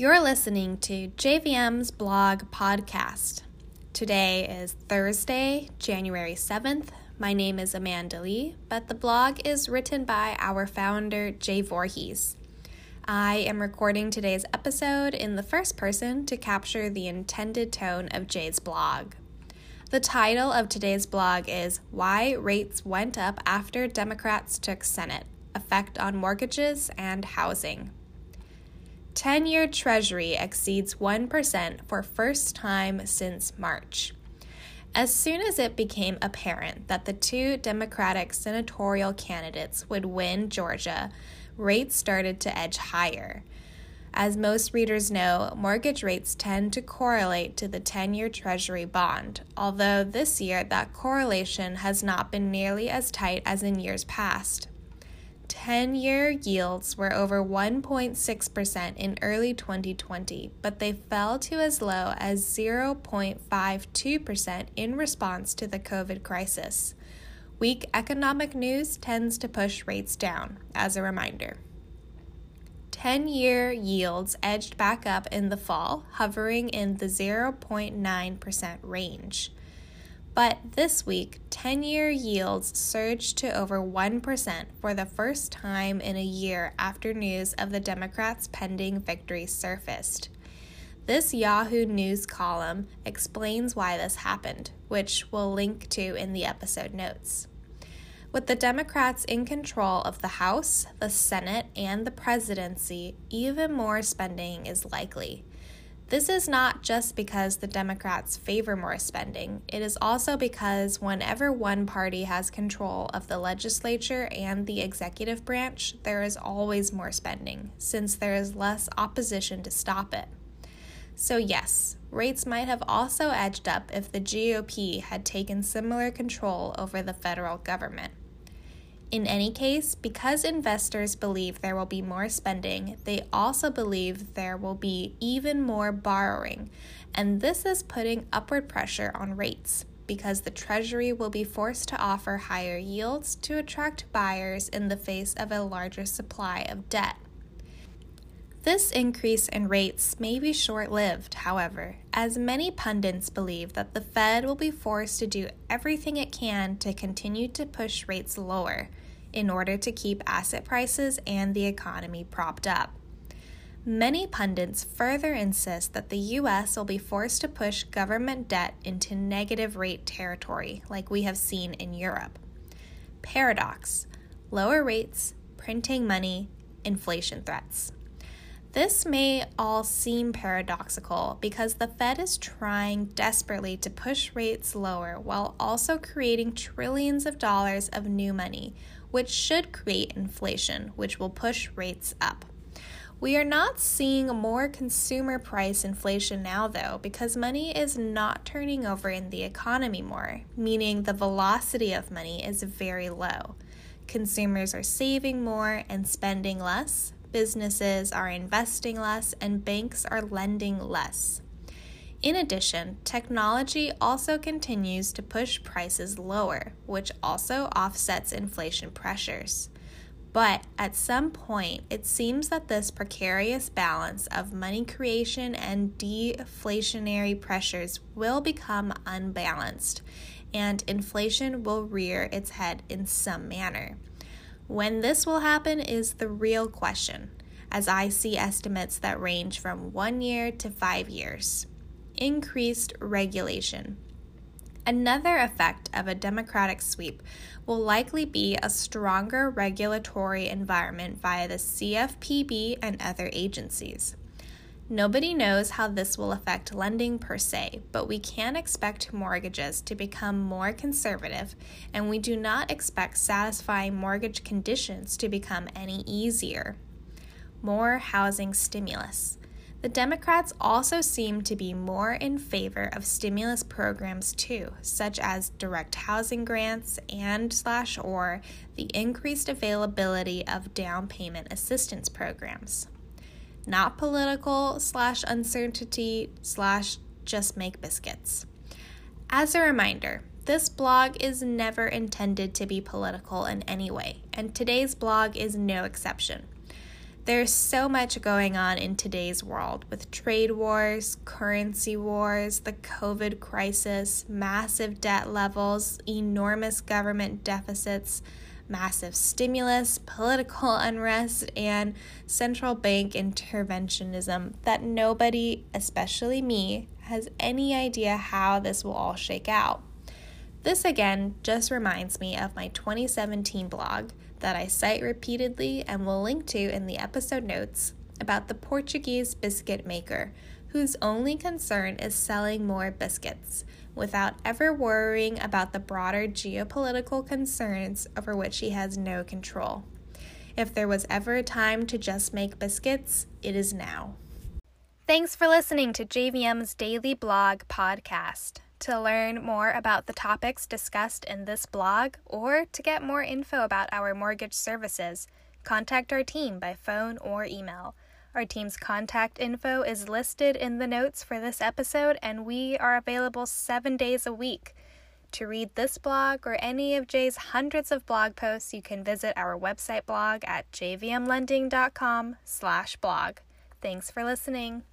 You're listening to JVM's blog podcast. Today is Thursday, January 7th. My name is Amanda Lee, but the blog is written by our founder, Jay Voorhees. I am recording today's episode in the first person to capture the intended tone of Jay's blog. The title of today's blog is Why Rates Went Up After Democrats Took Senate, Effect on Mortgages and Housing. 10-year Treasury exceeds 1% for first time since March. As soon as it became apparent that the two Democratic senatorial candidates would win Georgia, rates started to edge higher. As most readers know, mortgage rates tend to correlate to the 10-year Treasury bond, although this year that correlation has not been nearly as tight as in years past. 10-year yields were over 1.6% in early 2020, but they fell to as low as 0.52% in response to the COVID crisis. Weak economic news tends to push rates down, as a reminder. 10-year yields edged back up in the fall, hovering in the 0.9% range. But this week, 10-year yields surged to over 1% for the first time in a year after news of the Democrats' pending victory surfaced. This Yahoo News column explains why this happened, which we'll link to in the episode notes. With the Democrats in control of the House, the Senate, and the presidency, even more spending is likely. This is not just because the Democrats favor more spending. It is also because whenever one party has control of the legislature and the executive branch, there is always more spending, since there is less opposition to stop it. So yes, rates might have also edged up if the GOP had taken similar control over the federal government. In any case, because investors believe there will be more spending, they also believe there will be even more borrowing, and this is putting upward pressure on rates, because the Treasury will be forced to offer higher yields to attract buyers in the face of a larger supply of debt. This increase in rates may be short-lived, however, as many pundits believe that the Fed will be forced to do everything it can to continue to push rates lower in order to keep asset prices and the economy propped up. Many pundits further insist that the U.S. will be forced to push government debt into negative rate territory, like we have seen in Europe. Paradox: lower rates, printing money, inflation threats. This may all seem paradoxical because the Fed is trying desperately to push rates lower while also creating trillions of dollars of new money, which should create inflation, which will push rates up. We are not seeing more consumer price inflation now, though, because money is not turning over in the economy more, meaning the velocity of money is very low. Consumers are saving more and spending less. Businesses are investing less, and banks are lending less. In addition, technology also continues to push prices lower, which also offsets inflation pressures. But at some point, it seems that this precarious balance of money creation and deflationary pressures will become unbalanced, and inflation will rear its head in some manner. When this will happen is the real question, as I see estimates that range from 1 year to 5 years. Increased regulation. Another effect of a Democratic sweep will likely be a stronger regulatory environment via the CFPB and other agencies. Nobody knows how this will affect lending per se, but we can expect mortgages to become more conservative, and we do not expect satisfying mortgage conditions to become any easier. More housing stimulus. The Democrats also seem to be more in favor of stimulus programs too, such as direct housing grants and/or the increased availability of down payment assistance programs. Not political /uncertainty /just make biscuits. As a reminder, this blog is never intended to be political in any way, and today's blog is no exception. There's so much going on in today's world with trade wars, currency wars, the COVID crisis, massive debt levels, enormous government deficits, massive stimulus, political unrest, and central bank interventionism that nobody, especially me, has any idea how this will all shake out. This again just reminds me of my 2017 blog that I cite repeatedly and will link to in the episode notes about the Portuguese biscuit maker whose only concern is selling more biscuits without ever worrying about the broader geopolitical concerns over which he has no control. If there was ever a time to just make biscuits, it is now. Thanks for listening to JVM's Daily Blog Podcast. To learn more about the topics discussed in this blog or to get more info about our mortgage services, contact our team by phone or email. Our team's contact info is listed in the notes for this episode, and we are available 7 days a week. To read this blog or any of Jay's hundreds of blog posts, you can visit our website blog at jvmlending.com/blog. Thanks for listening.